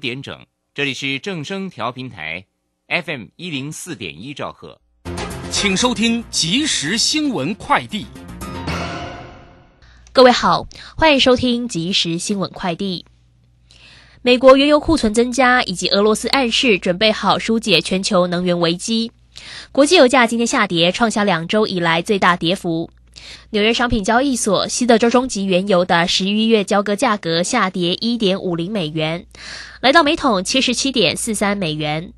点整，这里是正声调频台 FM104.1 兆赫，请收听即时新闻快递。各位好，欢迎收听即时新闻快递。美国原油库存增加，以及俄罗斯暗示准备好疏解全球能源危机。国际油价今天下跌，创下2周以来最大跌幅。纽约商品交易所西德州中级原油的11月交割价格下跌 1.50 美元，来到每桶 77.43 美元。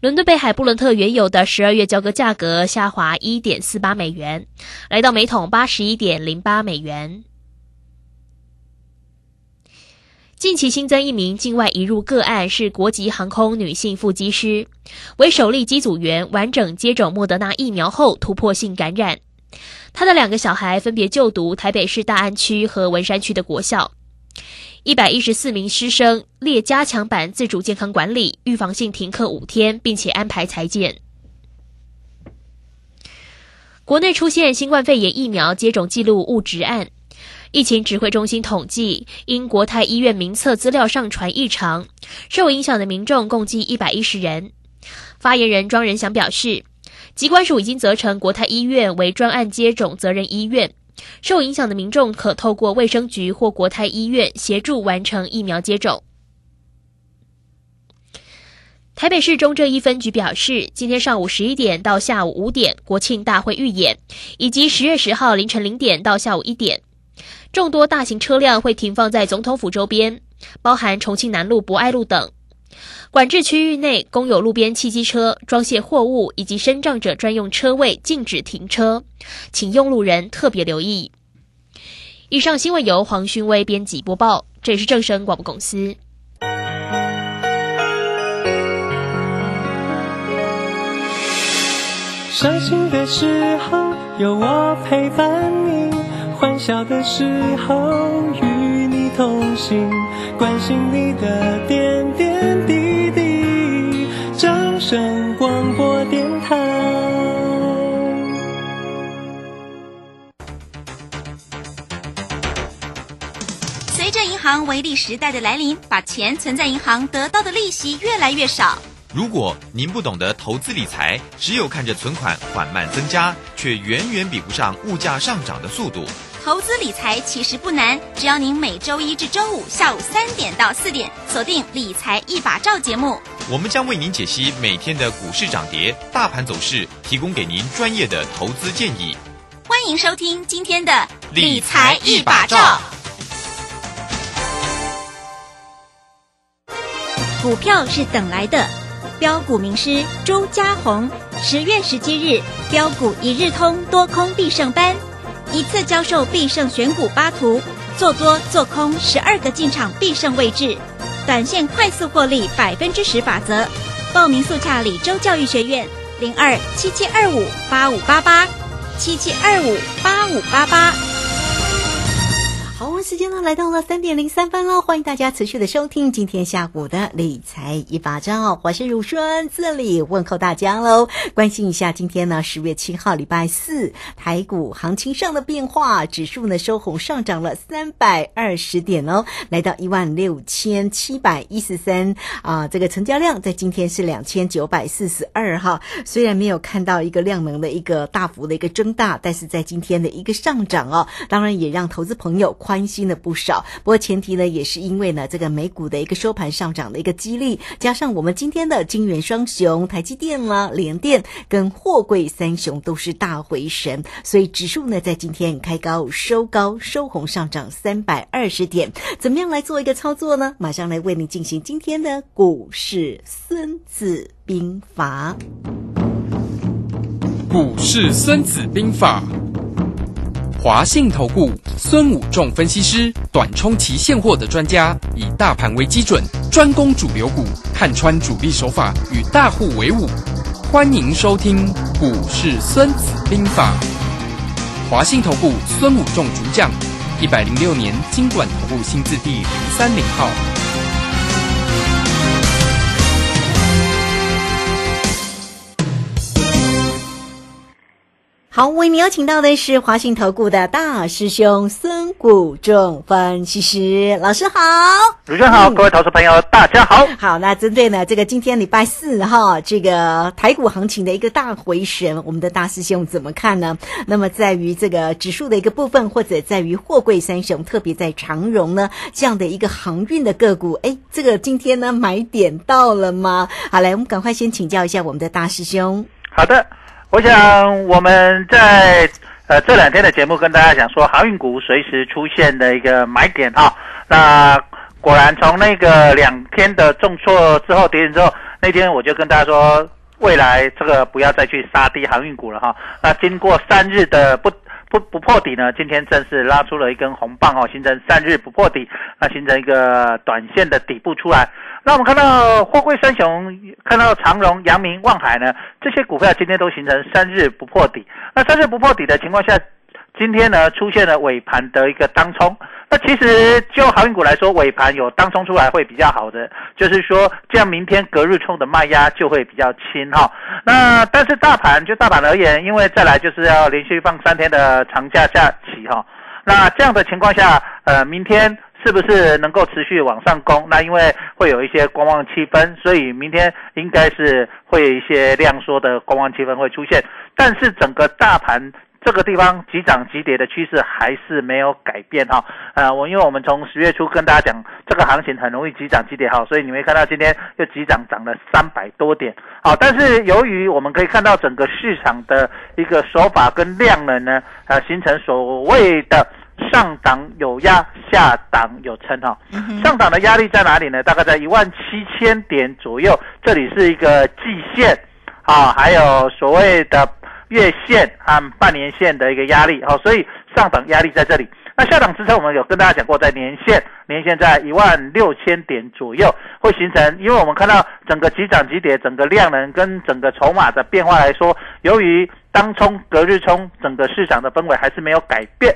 伦敦北海布伦特原油的12月交割价格下滑 1.48 美元，来到每桶 81.08 美元。近期新增1名境外移入个案，是国籍航空女性副机师，为首例机组员完整接种莫德纳疫苗后突破性感染。他的2个小孩分别就读台北市大安区和文山区的国校。114名师生列加强版自主健康管理，预防性停课5天，并且安排裁剪。国内出现新冠肺炎疫苗接种记录误植案。疫情指挥中心统计，因国泰医院名册资料上传异常，受影响的民众共计110人。发言人庄仁祥表示，疾管署已经责成国泰医院为专案接种责任医院，受影响的民众可透过卫生局或国泰医院协助完成疫苗接种。台北市中正1分局表示，今天上午11点到下午5点国庆大会预演，以及10月10号凌晨0点到下午1点，众多大型车辆会停放在总统府周边，包含重庆南路、博爱路等。管制区域内公有路边汽机车、装卸货物以及身障者专用车位禁止停车，请用路人特别留意。以上新闻由黄勋威编辑播报，这里是正声广播公司。伤心的时候有我陪伴你，欢笑的时候与你同行，关心你的点点滴滴。掌声广播电台，随着银行微利时代的来临，把钱存在银行得到的利息越来越少。如果您不懂得投资理财，只有看着存款缓慢增加，却远远比不上物价上涨的速度。投资理财其实不难，只要您每周一至周五下午3点到4点锁定理财一把照节目，我们将为您解析每天的股市涨跌、大盘走势，提供给您专业的投资建议。欢迎收听今天的理财一把照。股票是等来的，标股名师朱家红，10月17日标股一日通多空必胜班，一次教授必胜选股8图，做多做空12个进场必胜位置，短线快速获利10%法则。报名速洽李州教育学院02-7725-8588，7725-8588。好，我们时间呢来到了3:03了，欢迎大家持续的收听今天下午的理财一把照，我是汝轩，这里问候大家喽。关心一下今天呢10月7号礼拜四台股行情上的变化，指数呢收红上涨了320点哦，来到16713啊，这个成交量在今天是2942哈，虽然没有看到一个量能的一个大幅的一个增大，但是在今天的一个上涨哦，当然也让投资朋友宽心了不少。不过前提呢，也是因为呢这个美股的一个收盘上涨的一个激励，加上我们今天的金元双雄、台积电啦、联电跟货柜三雄都是大回神，所以指数呢在今天开高收高，收红上涨320点。怎么样来做一个操作呢？马上来为您进行今天的股市孙子兵法。股市孙子兵法，华信投顾孙武仲分析师，短冲期现货的专家，以大盘为基准，专攻主流股，看穿主力手法，与大户为伍。欢迎收听股市孙子兵法。华信投顾孙武仲主讲，106年金管投顾新字第030号。好，我们邀请到的是华信投顾的大师兄孙谷仲分析师老师好，主持人好，各位投资朋友大家好。好，那针对呢这个今天礼拜四哈，这个台股行情的一个大回神，我们的大师兄怎么看呢？那么在于这个指数的一个部分，或者在于货柜三雄，特别在长荣呢这样的一个航运的个股，哎，这个今天呢买点到了吗？好，来我们赶快先请教一下我们的大师兄。好的。我想我们在这两天的节目跟大家讲说航运股随时出现的一个买点啊，那果然从那个两天的重挫之后跌停之后，那天我就跟大家说未来这个不要再去杀低航运股了哈。那经过3日的不破底呢，今天正式拉出了一根红棒哦，形成3日不破底，那形成一个短线的底部出来。那我们看到货柜三雄，看到长荣、阳明、万海呢，这些股票今天都形成3日不破底。那3日不破底的情况下，今天呢出现了尾盘的一个当冲。那其实就航运股来说，尾盘有当冲出来会比较好的，就是说这样明天隔日冲的卖压就会比较轻哈。那但是大盘而言，因为再来就是要连续放3天的长假假期哈。那这样的情况下，明天是不是能够持续往上攻？那因为会有一些观望气氛，所以明天应该是会有一些量缩的观望气氛会出现。但是整个大盘这个地方急涨急跌的趋势还是没有改变哈，因为我们从10月初跟大家讲，这个行情很容易急涨急跌哈，所以你会看到今天又急涨涨了300多点，好，但是由于我们可以看到整个市场的一个手法跟量能呢，形成所谓的上档有压，下档有撑哈。上档的压力在哪里呢？大概在17000点左右，这里是一个季线啊，还有所谓的月线和半年线的一个压力，所以上档压力在这里。那下档支撑我们有跟大家讲过，在年线在16000点左右会形成，因为我们看到整个急涨急跌，整个量能跟整个筹码的变化来说，由于当冲隔日冲，整个市场的氛围还是没有改变，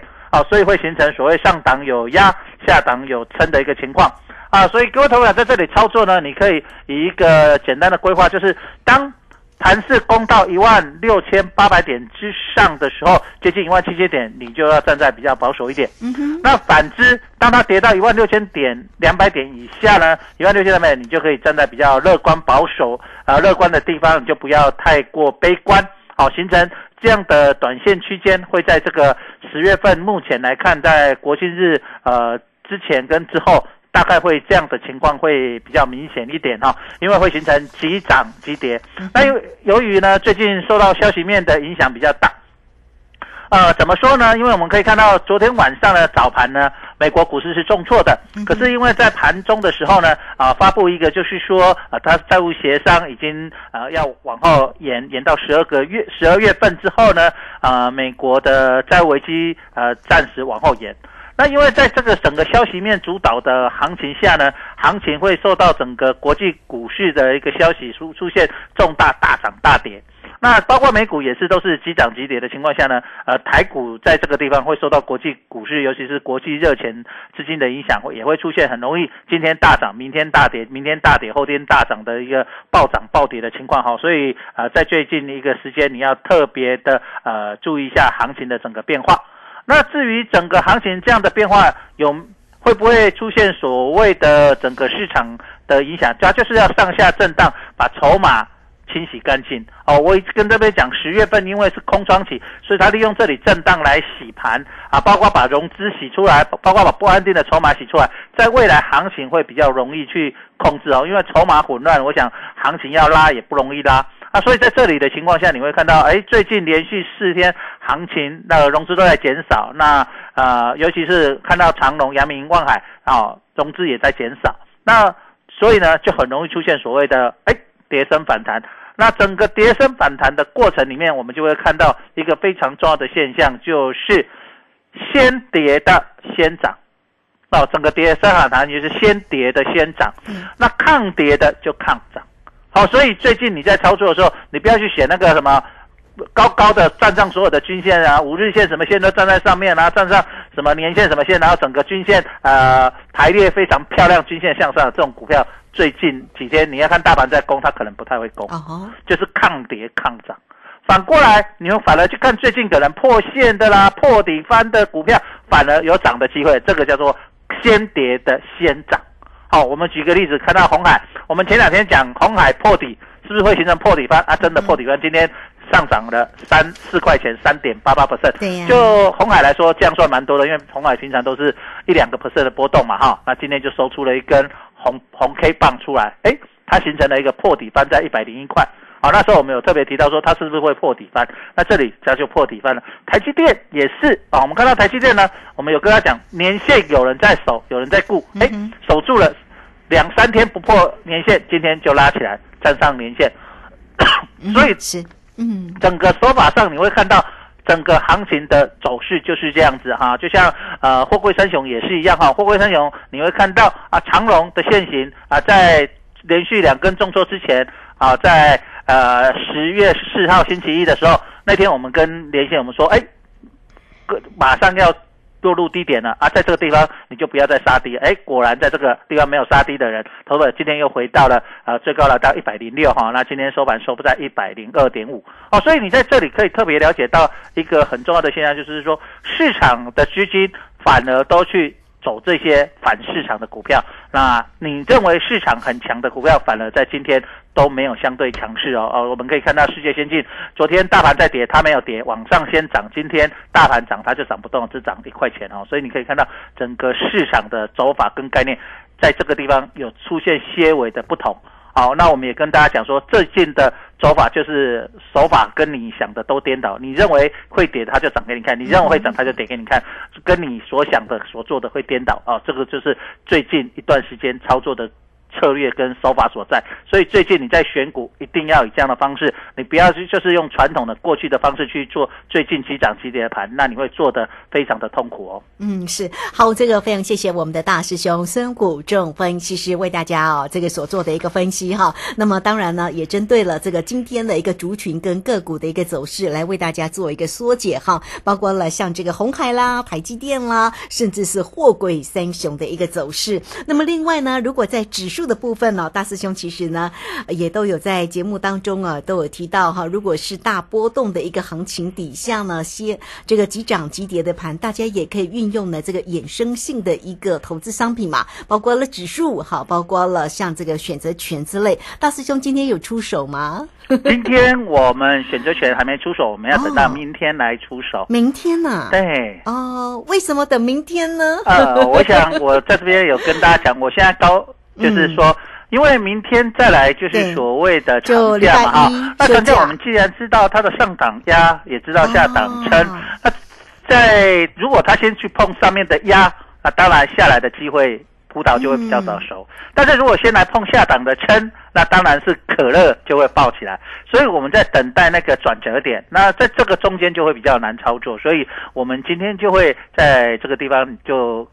所以会形成所谓上档有压，下档有撑的一个情况啊。所以各位投资者在这里操作呢，你可以以一个简单的规划，就是当盘势攻到16800点之上的时候，接近17000点，你就要站在比较保守一点。那反之，当它跌到16000点、200点以下呢，16300点你就可以站在比较乐观保守乐观的地方，你就不要太过悲观。好，形成这样的短线区间会在这个10月份目前来看，在国庆日之前跟之后，大概会这样的情况会比较明显一点哈，因为会形成急涨急跌。那由于呢最近受到消息面的影响比较大，怎么说呢？因为我们可以看到昨天晚上的早盘呢，美国股市是重挫的，可是因为在盘中的时候呢，发布一个就是说它债务协商已经要往后延到12月份之后呢，美国的债务危机暂时往后延。那因为在这个整个消息面主导的行情下呢，行情会受到整个国际股市的一个消息出现重大涨大跌。那包括美股也是都是急涨急跌的情况下呢，台股在这个地方会受到国际股市，尤其是国际热钱资金的影响，也会出现很容易今天大涨，明天大跌，明天大跌，后天大涨的一个暴涨暴跌的情况哈。所以在最近一个时间，你要特别的注意一下行情的整个变化。那至于整个行情这样的变化会不会出现所谓的整个市场的影响，它就是要上下震荡，把筹码清洗干净。我跟这边讲，10月份因为是空窗期，所以它利用这里震荡来洗盘包括把融资洗出来，包括把不安定的筹码洗出来，在未来行情会比较容易去控制因为筹码混乱，我想行情要拉也不容易拉。所以在这里的情况下，你会看到，最近连续4天行情融资都在减少。那尤其是看到长荣、阳明、万海融资也在减少。那所以呢，就很容易出现所谓的跌升反弹。那整个跌升反弹的过程里面，我们就会看到一个非常重要的现象，就是先跌的先涨。整个跌升反弹就是先跌的先涨，那抗跌的就抗涨。好，所以最近你在操作的时候，你不要去选那个什么高的站上所有的均线啊，5日线什么线都站在上面啊，站上什么年线什么线，然后整个均线排列非常漂亮，均线向上的这种股票，最近几天你要看大盘在攻，它可能不太会攻，就是抗跌抗涨。反过来，你们反而去看最近可能破线的啦、破底翻的股票，反而有涨的机会。这个叫做先跌的先涨。好，我们举个例子，看到鸿海，我们前两天讲鸿海破底，是不是会形成破底翻啊？真的破底翻，今天上涨了4块钱，3.88%。对呀。就鸿海来说，这样算蛮多的，因为鸿海平常都是1-2% 的波动嘛，哈。那今天就收出了一根红 K 棒出来，哎，它形成了一个破底翻在101块。好，那时候我们有特别提到说它是不是会破底翻，那这里它就破底翻了。台积电也是啊，我们看到台积电呢，我们有跟他讲年线有人在守，有人在顾，哎，守住了2-3天不破年线，今天就拉起来站上年线，所以整个手法上你会看到整个行情的走势就是这样子哈，就像货柜三雄也是一样哈，货柜三雄你会看到啊长荣的线型啊在连续2根重挫之前啊在10月4号星期一的时候，那天我们跟连线我们说，哎，马上要落入低点了啊，在这个地方你就不要再杀低，哎，果然在这个地方没有杀低的人，投资今天又回到了最高来到106哈，那今天收盘收不在 102.5 哦，所以你在这里可以特别了解到一个很重要的现象，就是说市场的资金反而都去走这些反市场的股票，那你认为市场很强的股票，反而在今天都没有相对强势哦。我们可以看到世界先进，昨天大盘在跌，它没有跌，往上先涨，今天大盘涨，它就涨不动，只涨1块钱哦。所以你可以看到整个市场的走法跟概念，在这个地方有出现些微的不同。好，那我们也跟大家讲说，最近的走法就是手法跟你想的都颠倒，你认为会跌它就涨给你看，你认为会涨它就跌给你看，跟你所想的所做的会颠倒啊，这个就是最近一段时间操作的策略跟手法所在。所以最近你在选股一定要以这样的方式，你不要就是用传统的过去的方式去做最近急涨急跌的盘，那你会做得非常的痛苦哦。嗯，是。好，这个非常谢谢我们的大师兄孙股仲分析师为大家哦这个所做的一个分析哈。那么当然呢，也针对了这个今天的一个族群跟个股的一个走势来为大家做一个缩解哈，包括了像这个鸿海啦、台积电啦，甚至是货柜三雄的一个走势。那么另外呢，如果在指数的部分哦，大师兄其实呢也都有在节目当中啊都有提到哈，如果是大波动的一个行情底下呢，些这个急涨急跌的盘，大家也可以运用呢这个衍生性的一个投资商品嘛，包括了指数哈，包括了像这个选择权之类。大师兄今天有出手吗？今天我们选择权还没出手，我们要等到明天来出手。哦，明天啊？对。哦，为什么等明天呢？我想我在这边有跟大家讲，我现在就是说，因为明天再来就是所谓的长假嘛啊，那长假我们既然知道它的上档压，也知道下档撑，那在如果它先去碰上面的压，那当然下来的机会葡萄就会比较早熟，但是如果先来碰下档的撑，那当然是可乐就会爆起来，所以我们在等待那个转折点，那在这个中间就会比较难操作，所以我们今天就会在这个地方就。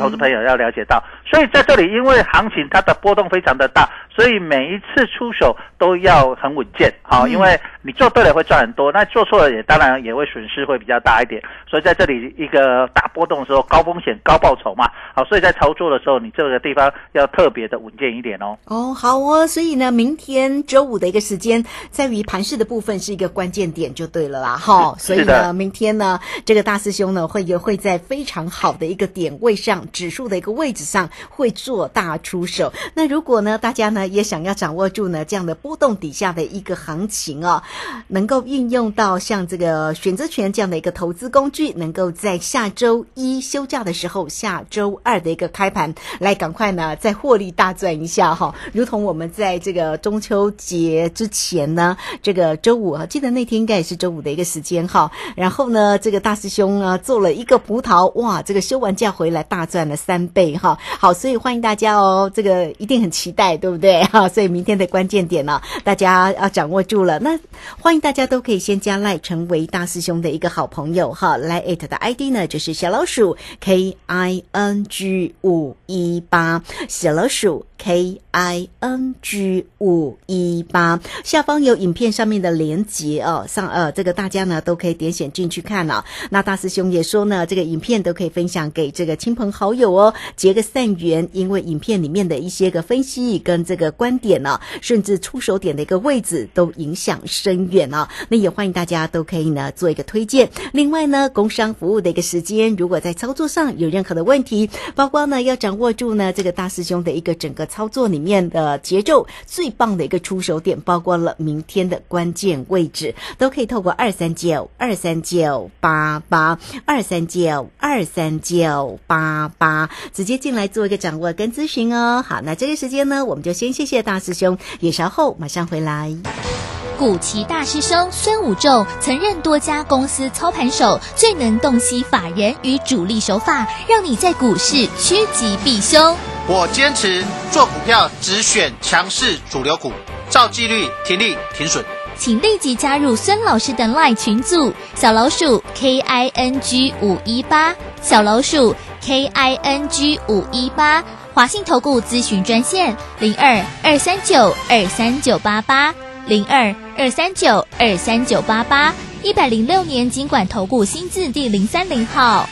投资朋友要了解到，所以在这里因为行情它的波动非常的大，所以每一次出手都要很稳健啊，因为你做对了会赚很多，那做错了也当然也会损失会比较大一点，所以在这里一个大波动的时候，高风险高报酬嘛，好，所以在操作的时候你这个地方要特别的稳健一点哦。哦，好哦，所以呢明天周五的一个时间在于盘势的部分是一个关键点就对了啦齁，所以呢明天呢这个大师兄呢会在非常好的一个点位上，指数的一个位置上会做大出手。那如果呢大家呢也想要掌握住呢这样的波动底下的一个行情哦，能够运用到像这个选择权这样的一个投资工具，能够在下周一休假的时候，下周二的一个开盘来赶快呢再获利大赚一下哈，如同我们在这个中秋节之前呢，这个周五啊，记得那天应该也是周五的一个时间哈，然后呢这个大师兄啊做了一个葡萄，哇，这个休完假回来大赚了3倍哈。好，所以欢迎大家哦，这个一定很期待，对不对哈？所以明天的关键点呢，大家要掌握住了。那欢迎大家都可以先加 LINE 成为大师兄的一个好朋友哈。LINE@ 的 ID 呢就是小老鼠 KING518， 小老鼠 KING518， 下方有影片上面的连结哦，这个大家呢都可以点选进去看哦。那大师兄也说呢，这个影片都可以分享给这个亲朋好友哦，结个善缘，因为影片里面的一些个分析跟这个个观点呢、甚至出手点的一个位置都影响深远啊。那也欢迎大家都可以呢做一个推荐。另外呢，工商服务的一个时间，如果在操作上有任何的问题，包括呢要掌握住呢这个大师兄的一个整个操作里面的节奏，最棒的一个出手点，包括了明天的关键位置，都可以透过239-23988 239-23988直接进来做一个掌握跟咨询哦。好，那这个时间呢，我们就先谢谢大师兄，也稍后马上回来。古奇大师兄孙武仲曾任多家公司操盘手，最能洞悉法人与主力手法，让你在股市趋吉避凶。我坚持做股票只选强势主流股，照纪律停利停损。请立即加入孙老师的 LINE 群组，小老鼠 KING518， 小老鼠 KING518， 华信投顾咨询专线02-239-23988。02-239-23988，106年金管投顾新字第030号。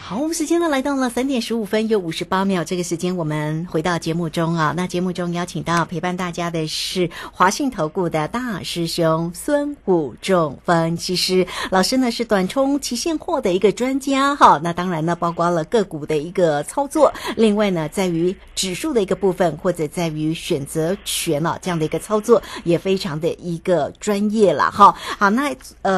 好，我们时间呢来到了3:15又58秒，这个时间我们回到节目中啊。那节目中邀请到陪伴大家的是华信投顾的大师兄孙武仲分析师老师呢，是短冲期现货的一个专家哈。那当然呢，包括了个股的一个操作，另外呢，在于指数的一个部分，或者在于选择权啊这样的一个操作，也非常的一个专业了哈。好，那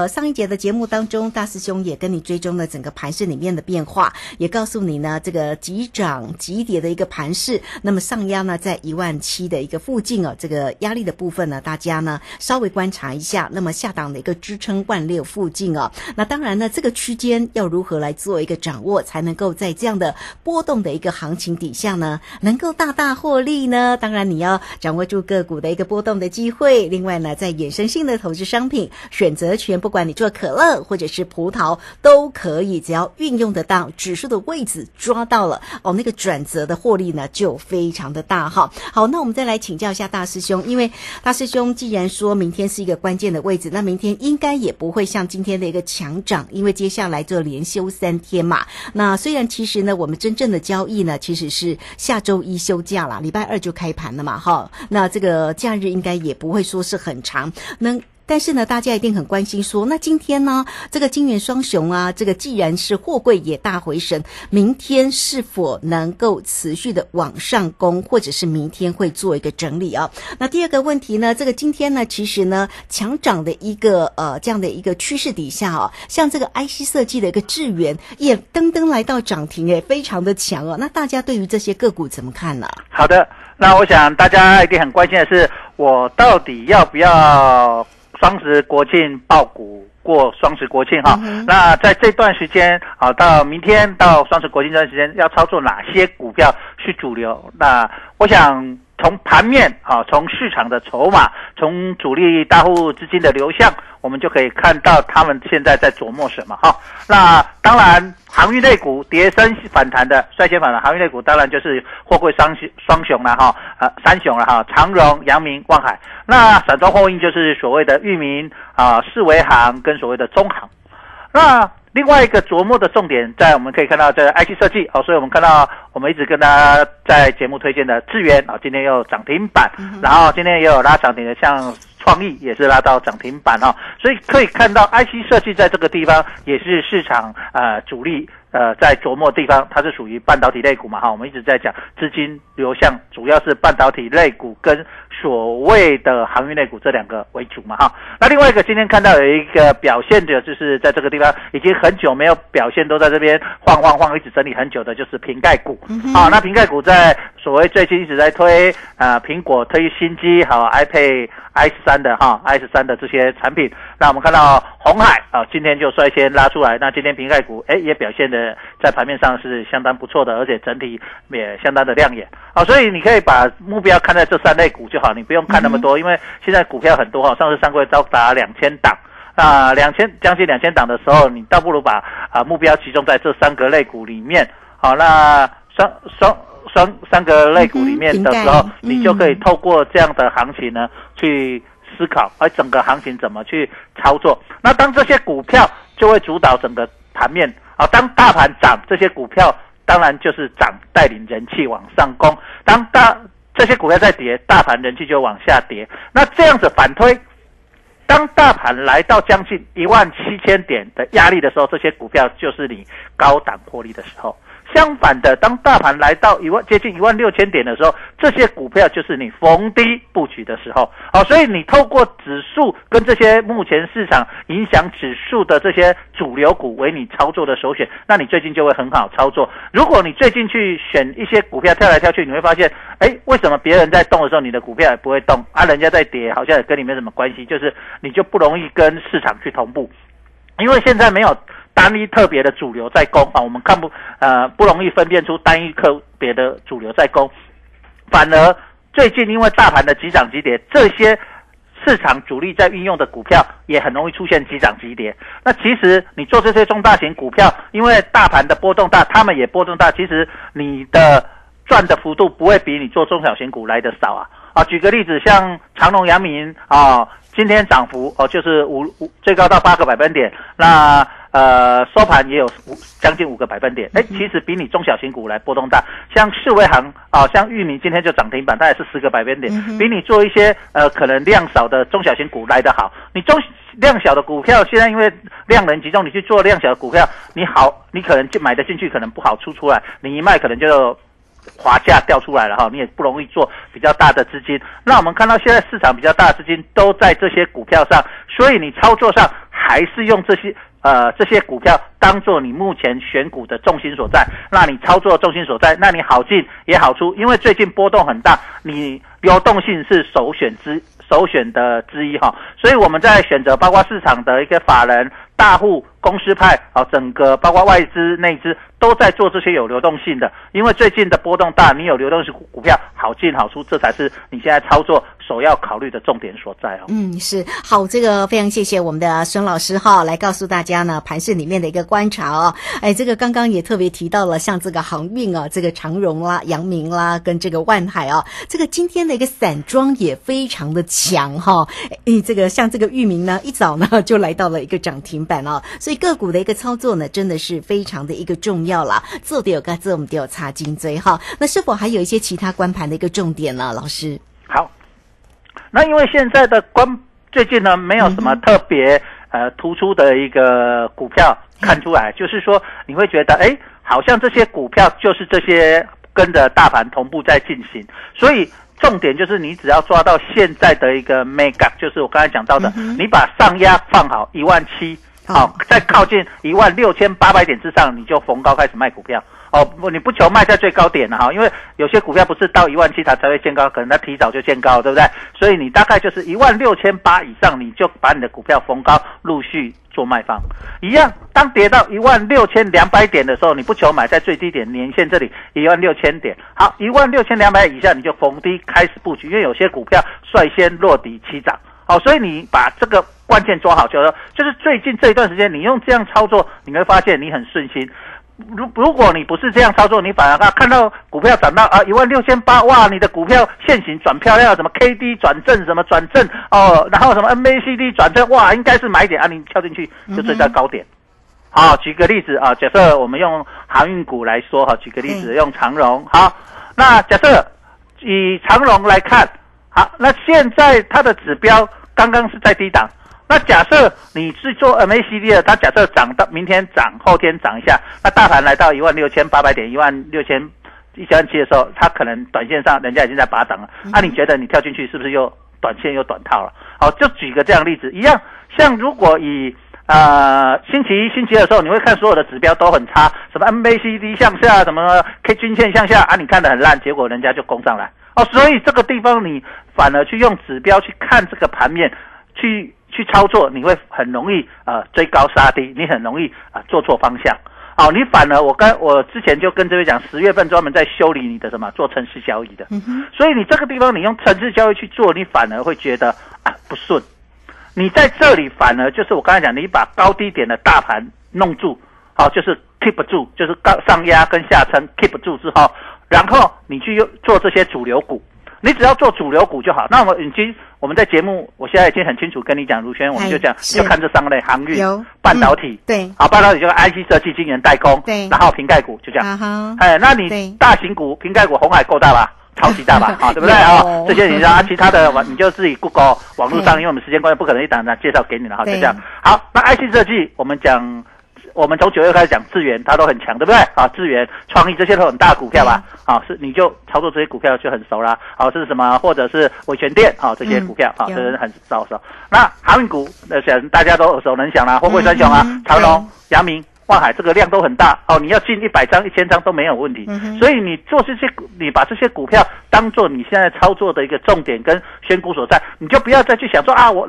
上一节的节目当中，大师兄也跟你追踪了整个盘势里面的变化。也告诉你呢，这个急涨急跌的一个盘势，那么上压呢在17000的一个附近哦，这个压力的部分呢，大家呢稍微观察一下。那么下档的一个支撑16000附近哦，那当然呢，这个区间要如何来做一个掌握，才能够在这样的波动的一个行情底下呢，能够大大获利呢？当然你要掌握住个股的一个波动的机会，另外呢，在衍生性的投资商品选择权，不管你做可乐或者是葡萄都可以，只要运用得到。指数的位置抓到了哦，那个转折的获利呢就非常的大哈。好，那我们再来请教一下大师兄，因为大师兄既然说明天是一个关键的位置，那明天应该也不会像今天的一个强涨，因为接下来就连休3天嘛。那虽然其实呢，我们真正的交易呢，其实是下周1休假啦，礼拜2就开盘了嘛哈。那这个假日应该也不会说是很长，但是呢，大家一定很关心说，那今天呢，这个金元双雄啊，这个既然是货柜也大回升，明天是否能够持续的往上攻，或者是明天会做一个整理啊？那第二个问题呢，这个今天呢，其实呢，强涨的一个这样的一个趋势底下啊，像这个 IC 设计的一个智原也登来到涨停，非常的强啊。那大家对于这些个股怎么看呢？好的，那我想大家一定很关心的是，我到底要不要？双十国庆爆股过双十国庆哈，那在这段时间啊，到明天到双十国庆这段时间，要操作哪些股票是主流？那我想从盘面啊，从市场的筹码，从主力大户资金的流向，我们就可以看到他们现在在琢磨什么哈。那当然，航运类股跌升反弹的，率先反弹航运类股，当然就是货柜双雄啦哈，三雄啦哈，长荣、阳明、万海。那散装货运就是所谓的裕民啊、四维航跟所谓的中航。那另外一个琢磨的重点，在我们可以看到这 IC 设计哦，所以我们看到我们一直跟大家在节目推荐的智原啊，今天又涨停板，然后今天也有拉涨停的，像创意也是拉到涨停板哦，所以可以看到 IC 设计在这个地方也是市场主力在琢磨的地方，它是属于半导体类股嘛哈，我们一直在讲资金流向主要是半导体类股跟所谓的航运类股这两个为主嘛哈。那另外一个今天看到有一个表现的，就是在这个地方已经很久没有表现，都在这边晃一直整理很久的，就是瓶盖股啊。那瓶盖股在所谓最近一直在推苹果推新机好 iPad i13 的哈 i13 的这些产品。那我们看到鸿海啊，今天就率先拉出来，那今天瓶盖股也表现的在盘面上是相当不错的，而且整体也相当的亮眼啊。所以你可以把目标看在这三类股就好，你不用看那么多，因为现在股票很多哈，上市上柜高达2000档，那将近2000档的时候，你倒不如把目标集中在这三个类股里面。好，那三个类股里面的时候，你就可以透过这样的行情呢，去思考整个行情怎么去操作。那当这些股票就会主导整个盘面啊，当大盘涨，这些股票当然就是涨带领人气往上攻。当这些股票在跌，大盘人气就往下跌。那这样子反推，当大盘来到将近17000点的压力的时候，这些股票就是你高档获利的时候。相反的，当大盘来到接近16000点的时候，这些股票就是你逢低布局的时候。好，所以你透过指数跟这些目前市场影响指数的这些主流股为你操作的首选，那你最近就会很好操作。如果你最近去选一些股票跳来跳去，你会发现，为什么别人在动的时候你的股票也不会动啊？人家在跌，好像也跟你没什么关系，就是你就不容易跟市场去同步，因为现在没有单一特别的主流在攻啊，我们看不容易分辨出单一特别的主流在攻，反而最近因为大盘的急涨急跌，这些市场主力在运用的股票也很容易出现急涨急跌。那其实你做这些中大型股票，因为大盘的波动大，他们也波动大，其实你的赚的幅度不会比你做中小型股来的少啊。举个例子，像长荣、阳明啊，今天涨幅就是最高到8个百分点，那收盘也有将近5个百分点，其实比你中小型股来波动大。像世微行像裕民今天就涨停板，它也是10个百分点，比你做一些可能量少的中小型股来得好。你量小的股票现在因为量能集中，你去做量小的股票，你可能就买得进去，可能不好出来，你一卖可能就滑价掉出来了哈，你也不容易做比较大的资金。那我们看到现在市场比较大的资金都在这些股票上，所以你操作上还是用这些股票当做你目前选股的重心所在。那你操作重心所在，那你好进也好出，因为最近波动很大，你流动性是首选的之一哈。所以我们在选择包括市场的一个法人、大户、公司派整个包括外资、内资都在做这些有流动性的，因为最近的波动大，你有流动性股票好进好出，这才是你现在操作首要考虑的重点所在是好，这个非常谢谢我们的孙老师哈，来告诉大家呢盘市里面的一个观察这个刚刚也特别提到了，像这个航运这个长荣啦、阳明啦跟这个万海这个今天的一个散装也非常的强哈，这个像这个裕民呢一早呢就来到了一个涨停板所以个股的一个操作呢真的是非常的一个重要啦，做得有个做我们得有差金追哈。那是否还有一些其他观盘的一个重点呢，老师？好，那因为现在的最近呢没有什么特别突出的一个股票看出来，就是说你会觉得好像这些股票就是这些跟着大盘同步在进行，所以重点就是你只要抓到现在的一个 mega， 就是我刚才讲到的你把上压放好17000，在靠近16800点之上，你就逢高开始卖股票你不求卖在最高点因为有些股票不是到17000它才会见高，可能它提早就见高，对不对？所以你大概就是16800以上，你就把你的股票逢高陆续做卖方。一样，当跌到16200点的时候，你不求买在最低点年线这里16000点，好，16200以下你就逢低开始布局，因为有些股票率先落底起涨所以你把这个关键抓好，就是最近这一段时间你用这样操作，你会发现你很顺心。如果你不是这样操作，你反而看到股票涨到16800，哇，你的股票现行转漂亮，什么 KD 转正，什么转正然后什么 MACD 转正，哇，应该是买点你跳进去就追在高点举个例子假设我们用航运股来说举个例子用长荣好，那假设以长荣来看好，那现在它的指标刚刚是在低档，那假设你是做 MACD 的，它假设涨到明天涨后天涨一下，那大盘来到16800点16700的时候，它可能短线上人家已经在拔涨了你觉得你跳进去是不是又短线又短套了？好，就举个这样的例子。一样，像如果以星期一、星期二的时候，你会看所有的指标都很差，什么 MACD 向下，什么 K 均线向下你看得很烂，结果人家就攻上来所以这个地方你反而去用指标去看这个盘面去操作，你会很容易追高杀低，你很容易做错方向。好，你反而我之前就跟这位讲，10月份专门在修理你的什么做程式交易的所以你这个地方你用程式交易去做，你反而会觉得不顺。你在这里反而就是我刚才讲，你把高低点的大盘弄住就是 keep 住，就是上压跟下沉 keep 住之后，然后你去做这些主流股，你只要做主流股就好。那我们已经我们在节目，我现在已经很清楚跟你讲，如轩，我们就讲，就看这三类航运、半导体，对，好，半导体就是 IC 设计、晶圆代工，对，然后瓶盖股就这样。哎，那你大型股、瓶盖股、鸿海够大吧？超级大吧，好，对不对啊？这些你知道，其他的你就自己 Google 网络上，因为我们时间关系，不可能一档介绍给你了，哈，就这样。好，那 IC 设计，我们讲。我们从9月开始讲智原，它都很强，对不对？啊，智原、创意这些都很大股票吧？啊，是你就操作这些股票就很熟啦。啊，是什么？或者是维权店啊，这些股票啊，真的很熟。那航运股，想大家都耳熟能详啦，货柜三雄啊，长荣、阳明、万海，这个量都很大哦。你要进100张、1000张都没有问题。所以你做这些，你把这些股票当做你现在操作的一个重点跟选股所在，你就不要再去想说啊我。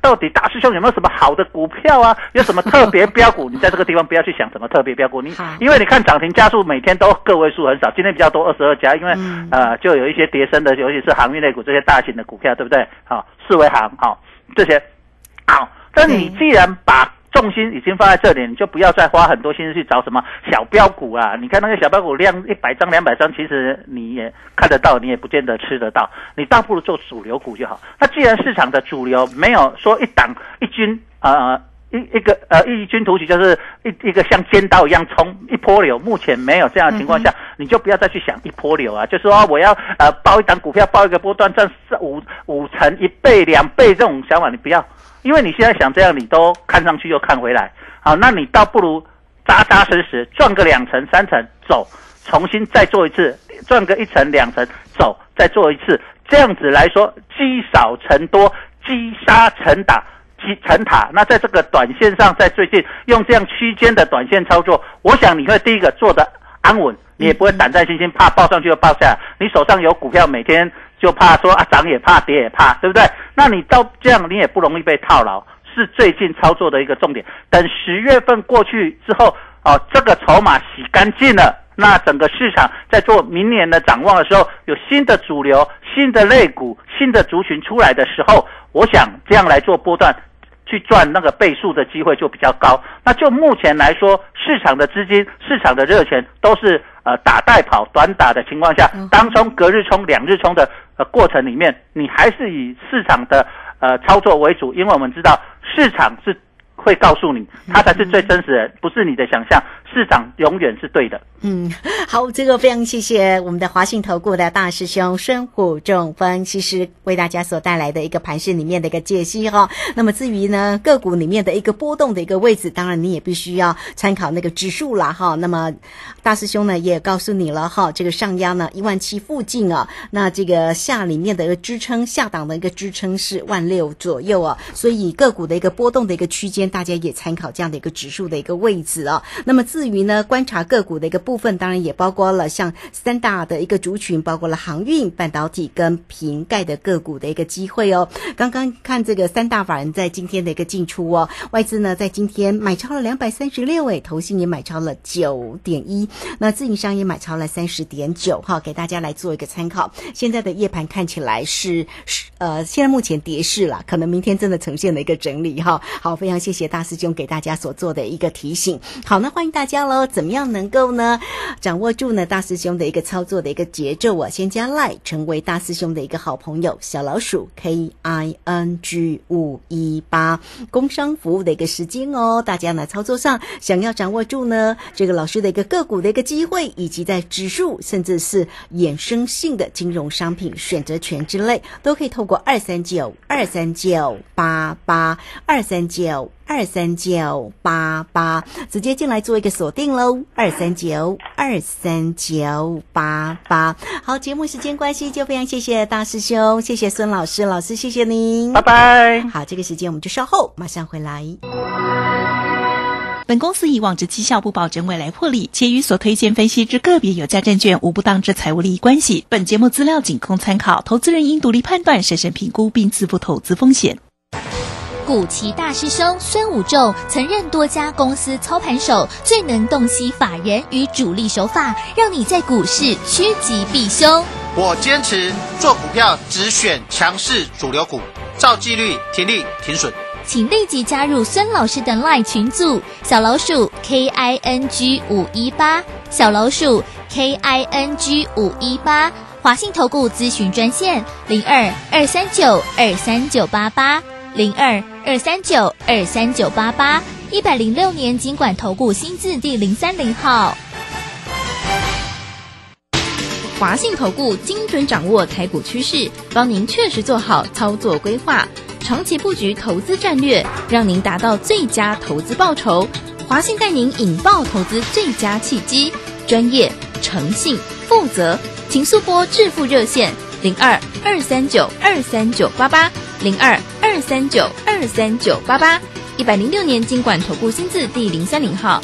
到底大师兄有没有什么好的股票啊？有什么特别标股？你在这个地方不要去想什么特别标股，因为你看涨停家数每天都个位数很少，今天比较多22家，因为就有一些跌升的，尤其是航运类股这些大型的股票，对不对？好，四维航，好，这些，好，但你既然把重心已经放在这里，你就不要再花很多心思去找什么小标股啊！你看那些小标股量100张、200张，其实你也看得到，你也不见得吃得到。你倒不如做主流股就好。那既然市场的主流没有说一档一军异军突起，就是一个像尖刀一样冲一波流，目前没有这样的情况下，你就不要再去想一波流啊，就是说我要报一档股票，报一个波段赚五成、1倍、2倍这种想法，你不要。因为你现在想这样，你都看上去又看回来，好，那你倒不如扎扎实实赚个2成、3成走，重新再做一次，赚个1成、2成走，再做一次，这样子来说，积少成多，积沙成塔。那在这个短线上，在最近用这样区间的短线操作，我想你会第一个做的安稳，你也不会胆战心惊，怕报上去又报下来。你手上有股票，每天就怕说啊涨也怕跌也怕，对不对？那你到这样，你也不容易被套牢，是最近操作的一个重点。等10月份过去之后，哦，这个筹码洗干净了，那整个市场在做明年的展望的时候，有新的主流、新的类股、新的族群出来的时候，我想这样来做波段。去赚那个倍数的机会就比较高。那就目前来说，市场的资金、市场的热钱都是打带跑、短打的情况下，当冲、隔日冲、两日冲的过程里面，你还是以市场的操作为主，因为我们知道市场是会告诉你，它才是最真实的，不是你的想象。市场永远是对的。嗯，好，这个非常谢谢我们的华信投顾的大师兄孙虎仲分析师为大家所带来的一个盘势里面的一个解析哈。那么至于呢个股里面的一个波动的一个位置，当然你也必须要参考那个指数啦哈。那么大师兄呢也告诉你了哈，这个上压呢17000附近啊，那这个下里面的一个支撑，下档的一个支撑是16000左右啊，所以个股的一个波动的一个区间，大家也参考这样的一个指数的一个位置啊。那么至于呢，观察个股的一个部分，当然也包括了像三大的一个族群，包括了航运、半导体跟瓶盖的个股的一个机会哦。刚刚看这个三大法人在今天的一个进出哦，外资呢在今天买超了236位，投信也买超了 9.1， 那自营商也买超了 30.9 哈，给大家来做一个参考。现在的夜盘看起来是现在目前跌势啦，可能明天真的呈现了一个整理哈。好，非常谢谢大师兄给大家所做的一个提醒。好，那欢迎大家怎么样能够呢掌握住呢大师兄的一个操作的一个节奏啊？先加 LINE 成为大师兄的一个好朋友，小老鼠 KING518， 工商服务的一个时间哦。大家呢操作上想要掌握住呢这个老师的一个个股的一个机会，以及在指数甚至是衍生性的金融商品选择权之类，都可以透过239-239-88 239-239-88直接进来做一个锁定咯，239-239-88。好，节目时间关系，就非常谢谢大师兄，谢谢孙老师，老师谢谢您，拜拜。好，这个时间我们就稍后马上回来。本公司以往之绩效不保证未来获利，且与所推荐分析之个别有价证券无不当之财务利益关系。本节目资料仅供参考，投资人应独立判断，审慎评估，并自负投资风险。古奇大师兄孙武仲曾任多家公司操盘手，最能洞悉法人与主力手法，让你在股市趋吉避凶。我坚持做股票只选强势主流股，照纪律停利停损。请立即加入孙老师的 LINE 群组，小老鼠 KING518， 小老鼠 KING518。华信投顾咨询专线02-239-23988，02-239-23988，106年金管投顾新字第030号。华信投顾精准掌握台股趋势，帮您确实做好操作规划，长期布局投资战略，让您达到最佳投资报酬。华信带您引爆投资最佳契机，专业、诚信、负责，请速拨致富热线02-239-23988，02-239-23988，106年金管投顾新字第030号。